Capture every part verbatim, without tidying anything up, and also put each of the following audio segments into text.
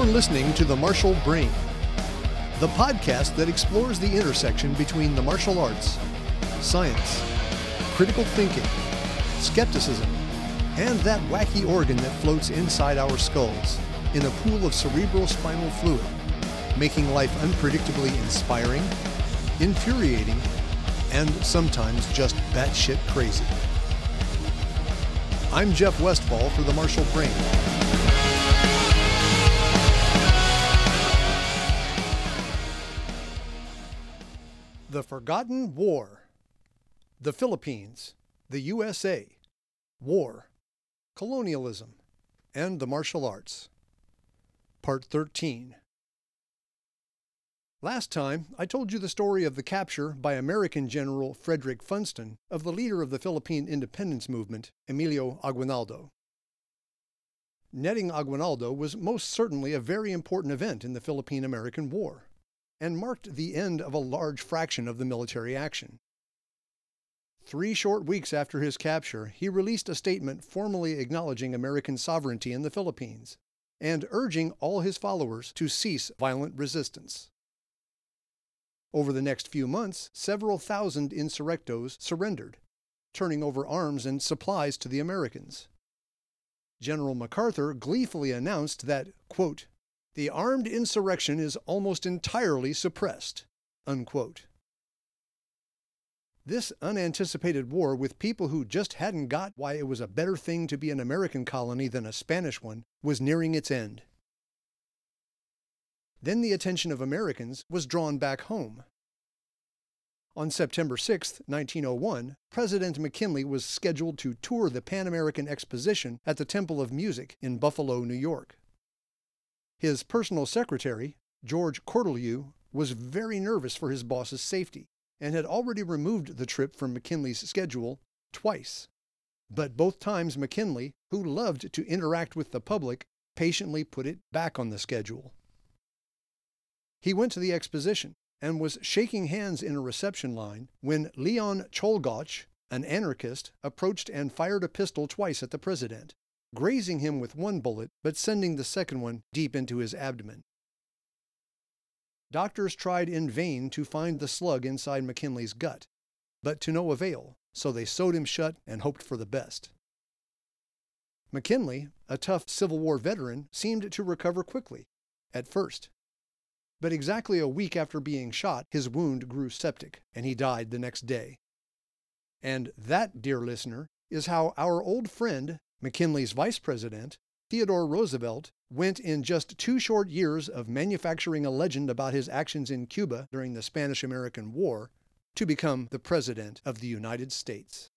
You're listening to The Martial Brain, the podcast that explores the intersection between the martial arts, science, critical thinking, skepticism, and that wacky organ that floats inside our skulls in a pool of cerebrospinal fluid, making life unpredictably inspiring, infuriating, and sometimes just batshit crazy. I'm Jeff Westfall for The Martial Brain. The Forgotten War. The Philippines, the U S A, war, colonialism, and the martial arts. Part thirteen. Last time, I told you the story of the capture by American General Frederick Funston of the leader of the Philippine independence movement, Emilio Aguinaldo. Netting Aguinaldo was most certainly a very important event in the Philippine-American War, and marked the end of a large fraction of the military action. Three short weeks after his capture, he released a statement formally acknowledging American sovereignty in the Philippines, and urging all his followers to cease violent resistance. Over the next few months, several thousand insurrectos surrendered, turning over arms and supplies to the Americans. General MacArthur gleefully announced that, quote, "The armed insurrection is almost entirely suppressed," unquote. This unanticipated war with people who just hadn't got why it was a better thing to be an American colony than a Spanish one was nearing its end. Then the attention of Americans was drawn back home. On September sixth, nineteen oh one, President McKinley was scheduled to tour the Pan American Exposition at the Temple of Music in Buffalo, New York. His personal secretary, George Cortelyou, was very nervous for his boss's safety, and had already removed the trip from McKinley's schedule twice. But both times McKinley, who loved to interact with the public, patiently put it back on the schedule. He went to the exposition, and was shaking hands in a reception line when Leon Czolgosz, an anarchist, approached and fired a pistol twice at the president, grazing him with one bullet, but sending the second one deep into his abdomen. Doctors tried in vain to find the slug inside McKinley's gut, but to no avail, so they sewed him shut and hoped for the best. McKinley, a tough Civil War veteran, seemed to recover quickly, at first. But exactly a week after being shot, his wound grew septic, and he died the next day. And that, dear listener, is how our old friend, McKinley's vice president, Theodore Roosevelt, went in just two short years of manufacturing a legend about his actions in Cuba during the Spanish-American War to become the President of the United States.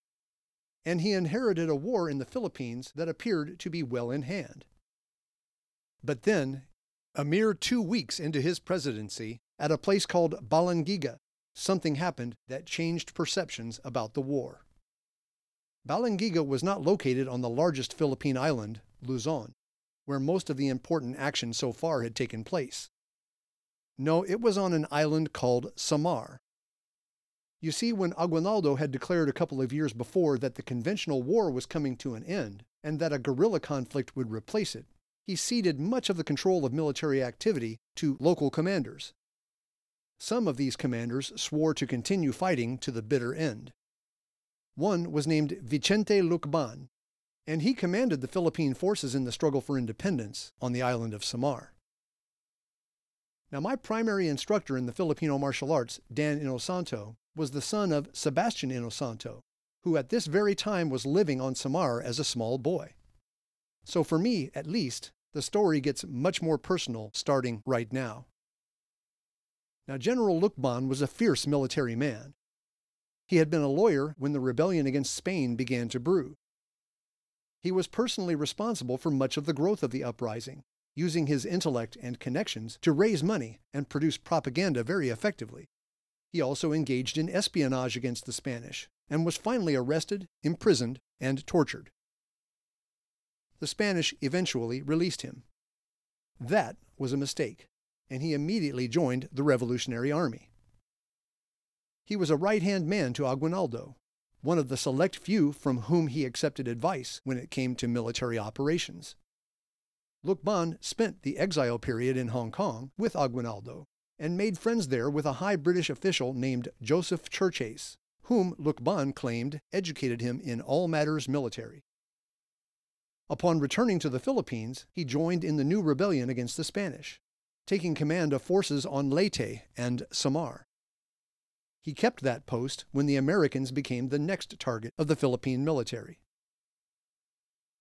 And he inherited a war in the Philippines that appeared to be well in hand. But then, a mere two weeks into his presidency, at a place called Balangiga, something happened that changed perceptions about the war. Balangiga was not located on the largest Philippine island, Luzon, where most of the important action so far had taken place. No, it was on an island called Samar. You see, when Aguinaldo had declared a couple of years before that the conventional war was coming to an end, and that a guerrilla conflict would replace it, he ceded much of the control of military activity to local commanders. Some of these commanders swore to continue fighting to the bitter end. One was named Vicente Lukban, and he commanded the Philippine forces in the struggle for independence on the island of Samar. Now, my primary instructor in the Filipino martial arts, Dan Inosanto, was the son of Sebastian Inosanto, who at this very time was living on Samar as a small boy. So for me, at least, the story gets much more personal starting right now. Now, General Lukban was a fierce military man. He had been a lawyer when the rebellion against Spain began to brew. He was personally responsible for much of the growth of the uprising, using his intellect and connections to raise money and produce propaganda very effectively. He also engaged in espionage against the Spanish, and was finally arrested, imprisoned, and tortured. The Spanish eventually released him. That was a mistake, and he immediately joined the Revolutionary Army. He was a right-hand man to Aguinaldo, one of the select few from whom he accepted advice when it came to military operations. Lukban spent the exile period in Hong Kong with Aguinaldo and made friends there with a high British official named Joseph Churchace, whom Lukban claimed educated him in all matters military. Upon returning to the Philippines, he joined in the new rebellion against the Spanish, taking command of forces on Leyte and Samar. He kept that post when the Americans became the next target of the Philippine military.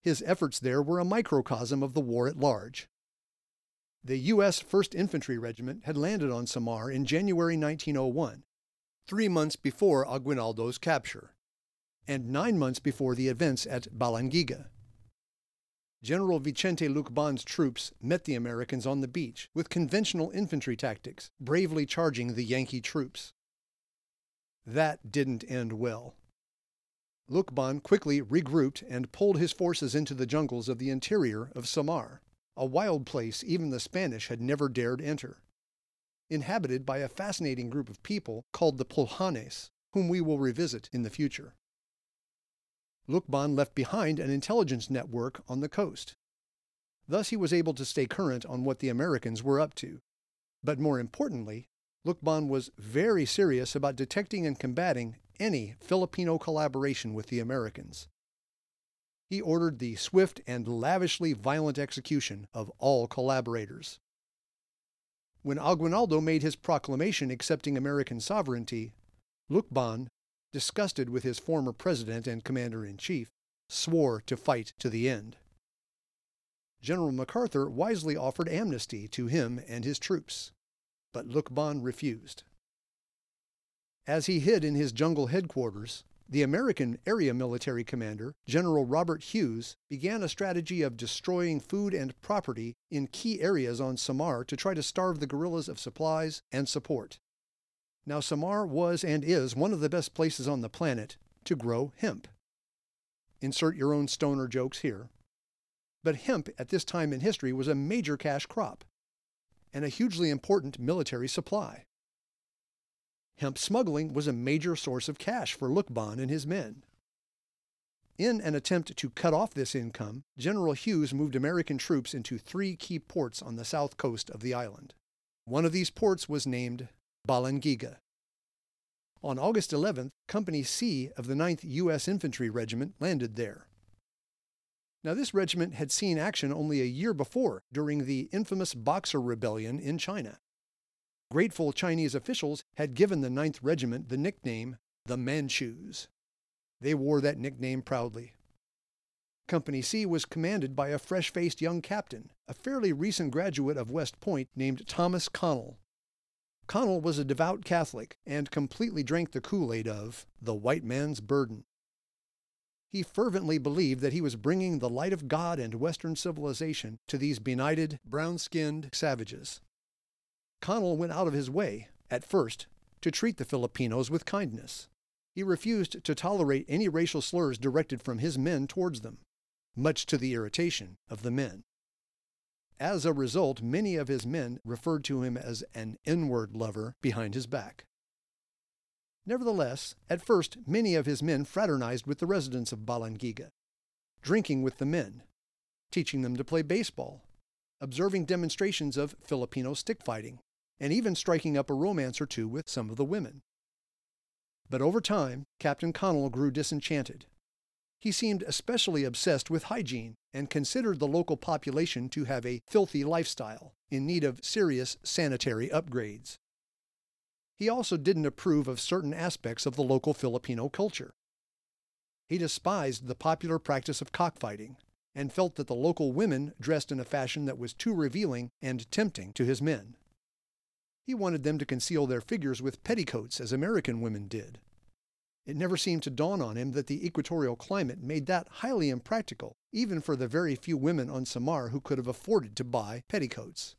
His efforts there were a microcosm of the war at large. The U S first Infantry Regiment had landed on Samar in January nineteen oh one, three months before Aguinaldo's capture, and nine months before the events at Balangiga. General Vicente Lukban's troops met the Americans on the beach with conventional infantry tactics, bravely charging the Yankee troops. That didn't end well. Lukban quickly regrouped and pulled his forces into the jungles of the interior of Samar, a wild place even the Spanish had never dared enter, inhabited by a fascinating group of people called the Pulhanes, whom we will revisit in the future. Lukban left behind an intelligence network on the coast. Thus he was able to stay current on what the Americans were up to. But more importantly, Lukban was very serious about detecting and combating any Filipino collaboration with the Americans. He ordered the swift and lavishly violent execution of all collaborators. When Aguinaldo made his proclamation accepting American sovereignty, Lukban, disgusted with his former president and commander-in-chief, swore to fight to the end. General MacArthur wisely offered amnesty to him and his troops, but Lukban refused. As he hid in his jungle headquarters, the American area military commander, General Robert Hughes, began a strategy of destroying food and property in key areas on Samar to try to starve the guerrillas of supplies and support. Now, Samar was and is one of the best places on the planet to grow hemp. Insert your own stoner jokes here. But hemp at this time in history was a major cash crop and a hugely important military supply. Hemp smuggling was a major source of cash for Lukban and his men. In an attempt to cut off this income, General Hughes moved American troops into three key ports on the south coast of the island. One of these ports was named Balangiga. On August eleventh, Company C of the ninth U S Infantry Regiment landed there. Now, this regiment had seen action only a year before during the infamous Boxer Rebellion in China. Grateful Chinese officials had given the ninth Regiment the nickname the Manchus. They wore that nickname proudly. Company C was commanded by a fresh-faced young captain, a fairly recent graduate of West Point named Thomas Connell. Connell was a devout Catholic and completely drank the Kool-Aid of the white man's burden. He fervently believed that he was bringing the light of God and Western civilization to these benighted, brown-skinned savages. Connell went out of his way, at first, to treat the Filipinos with kindness. He refused to tolerate any racial slurs directed from his men towards them, much to the irritation of the men. As a result, many of his men referred to him as an N-word lover behind his back. Nevertheless, at first, many of his men fraternized with the residents of Balangiga, drinking with the men, teaching them to play baseball, observing demonstrations of Filipino stick fighting, and even striking up a romance or two with some of the women. But over time, Captain Connell grew disenchanted. He seemed especially obsessed with hygiene and considered the local population to have a filthy lifestyle in need of serious sanitary upgrades. He also didn't approve of certain aspects of the local Filipino culture. He despised the popular practice of cockfighting and felt that the local women dressed in a fashion that was too revealing and tempting to his men. He wanted them to conceal their figures with petticoats as American women did. It never seemed to dawn on him that the equatorial climate made that highly impractical, even for the very few women on Samar who could have afforded to buy petticoats.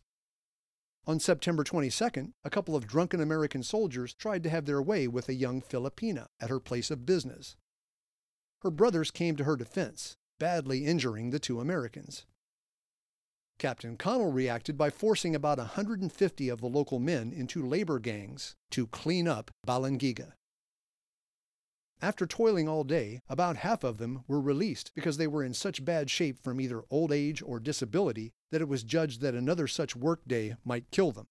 On September twenty-second, a couple of drunken American soldiers tried to have their way with a young Filipina at her place of business. Her brothers came to her defense, badly injuring the two Americans. Captain Connell reacted by forcing about one hundred fifty of the local men into labor gangs to clean up Balangiga. After toiling all day, about half of them were released because they were in such bad shape from either old age or disability that it was judged that another such work day might kill them.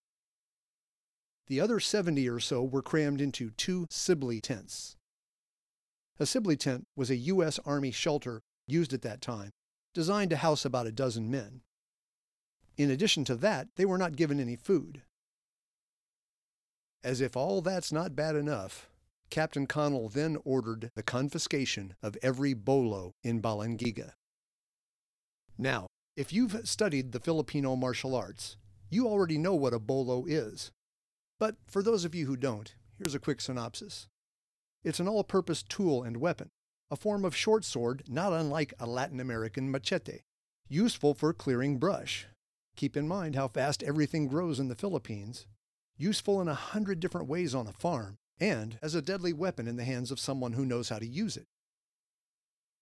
The other seventy or so were crammed into two Sibley tents. A Sibley tent was a U S Army shelter used at that time, designed to house about a dozen men. In addition to that, they were not given any food. As if all that's not bad enough, Captain Connell then ordered the confiscation of every bolo in Balangiga. Now, if you've studied the Filipino martial arts, you already know what a bolo is. But for those of you who don't, here's a quick synopsis. It's an all-purpose tool and weapon, a form of short sword not unlike a Latin American machete, useful for clearing brush. Keep in mind how fast everything grows in the Philippines. Useful in a hundred different ways on a farm, and as a deadly weapon in the hands of someone who knows how to use it.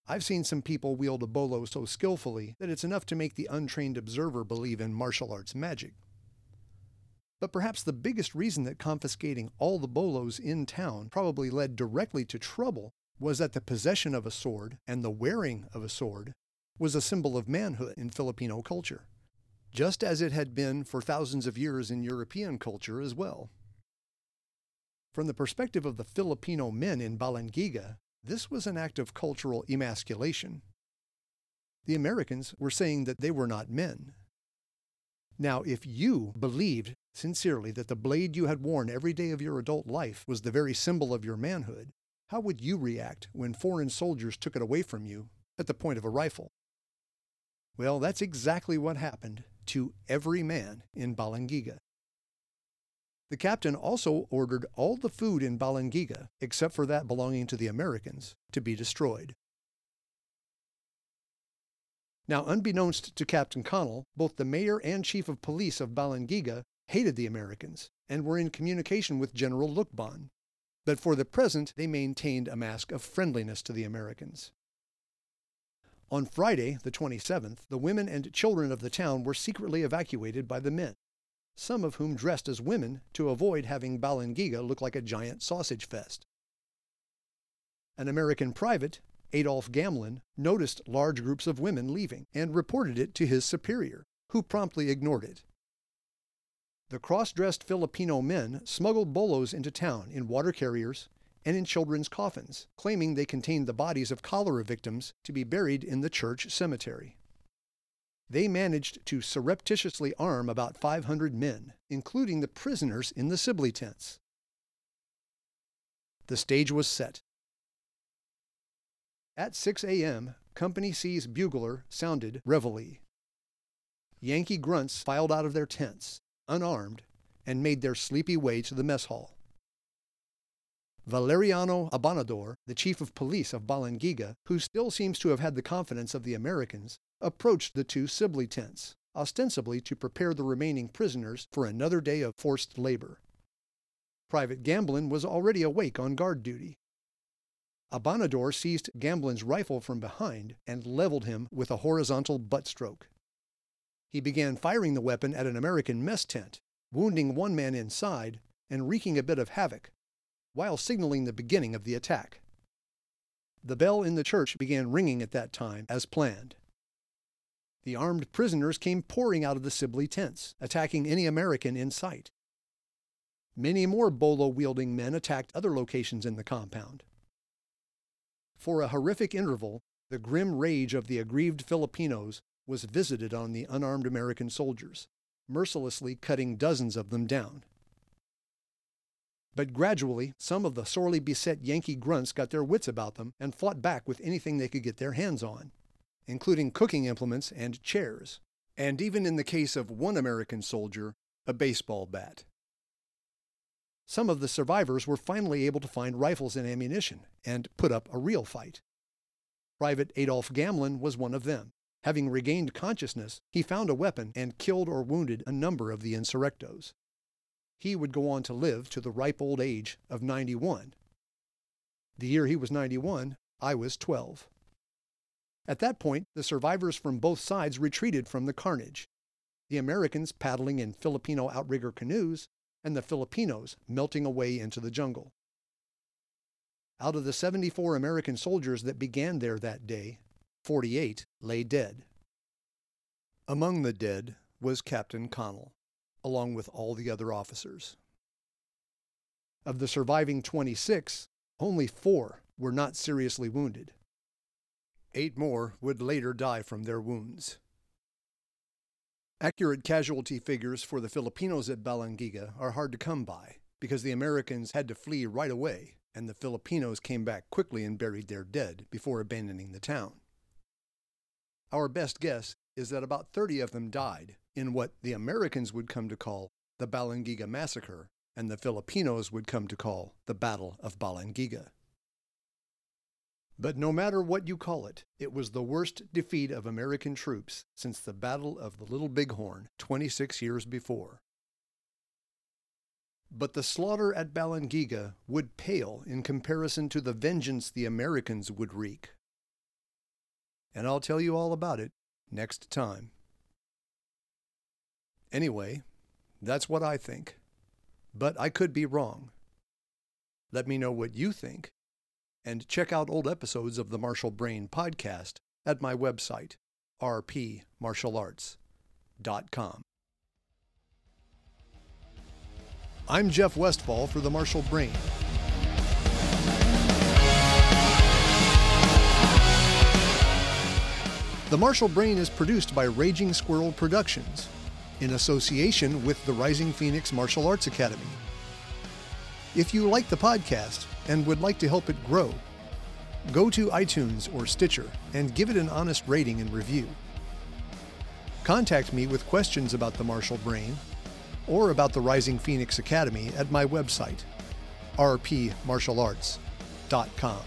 I've seen some people wield a bolo so skillfully that it's enough to make the untrained observer believe in martial arts magic. But perhaps the biggest reason that confiscating all the bolos in town probably led directly to trouble was that the possession of a sword and the wearing of a sword was a symbol of manhood in Filipino culture, just as it had been for thousands of years in European culture as well. From the perspective of the Filipino men in Balangiga, this was an act of cultural emasculation. The Americans were saying that they were not men. Now, if you believed sincerely that the blade you had worn every day of your adult life was the very symbol of your manhood, how would you react when foreign soldiers took it away from you at the point of a rifle? Well, that's exactly what happened to every man in Balangiga. The captain also ordered all the food in Balangiga, except for that belonging to the Americans, to be destroyed. Now, unbeknownst to Captain Connell, both the mayor and chief of police of Balangiga hated the Americans and were in communication with General Lukban. But for the present, they maintained a mask of friendliness to the Americans. On Friday, the twenty-seventh, the women and children of the town were secretly evacuated by the men, some of whom dressed as women to avoid having Balangiga look like a giant sausage fest. An American private, Adolf Gamlin, noticed large groups of women leaving and reported it to his superior, who promptly ignored it. The cross-dressed Filipino men smuggled bolos into town in water carriers and in children's coffins, claiming they contained the bodies of cholera victims to be buried in the church cemetery. They managed to surreptitiously arm about five hundred men, including the prisoners in the Sibley tents. The stage was set. At six a.m., Company C's bugler sounded reveille. Yankee grunts filed out of their tents, unarmed, and made their sleepy way to the mess hall. Valeriano Abanador, the chief of police of Balangiga, who still seems to have had the confidence of the Americans, approached the two Sibley tents, ostensibly to prepare the remaining prisoners for another day of forced labor. Private Gamblin was already awake on guard duty. Abanador seized Gamblin's rifle from behind and leveled him with a horizontal butt stroke. He began firing the weapon at an American mess tent, wounding one man inside and wreaking a bit of havoc, while signaling the beginning of the attack. The bell in the church began ringing at that time, as planned. The armed prisoners came pouring out of the Sibley tents, attacking any American in sight. Many more bolo-wielding men attacked other locations in the compound. For a horrific interval, the grim rage of the aggrieved Filipinos was visited on the unarmed American soldiers, mercilessly cutting dozens of them down. But gradually, some of the sorely beset Yankee grunts got their wits about them and fought back with anything they could get their hands on, including cooking implements and chairs, and even in the case of one American soldier, a baseball bat. Some of the survivors were finally able to find rifles and ammunition and put up a real fight. Private Adolf Gamlin was one of them. Having regained consciousness, he found a weapon and killed or wounded a number of the insurrectos. He would go on to live to the ripe old age of ninety-one. The year he was ninety-one, I was twelve. At that point, the survivors from both sides retreated from the carnage, the Americans paddling in Filipino outrigger canoes, and the Filipinos melting away into the jungle. Out of the seventy-four American soldiers that began there that day, forty-eight lay dead. Among the dead was Captain Connell, along with all the other officers. Of the surviving twenty-six, only four were not seriously wounded. Eight more would later die from their wounds. Accurate casualty figures for the Filipinos at Balangiga are hard to come by because the Americans had to flee right away, and the Filipinos came back quickly and buried their dead before abandoning the town. Our best guess is that about thirty of them died in what the Americans would come to call the Balangiga Massacre, and the Filipinos would come to call the Battle of Balangiga. But no matter what you call it, it was the worst defeat of American troops since the Battle of the Little Bighorn twenty-six years before. But the slaughter at Balangiga would pale in comparison to the vengeance the Americans would wreak. And I'll tell you all about it next time. Anyway, that's what I think. But I could be wrong. Let me know what you think, and check out old episodes of the Martial Brain podcast at my website, r p martial arts dot com. I'm Jeff Westfall for the Martial Brain. The Martial Brain is produced by Raging Squirrel Productions, in association with the Rising Phoenix Martial Arts Academy. If you like the podcast and would like to help it grow, go to iTunes or Stitcher and give it an honest rating and review. Contact me with questions about the Martial Brain or about the Rising Phoenix Academy at my website, r p martial arts dot com.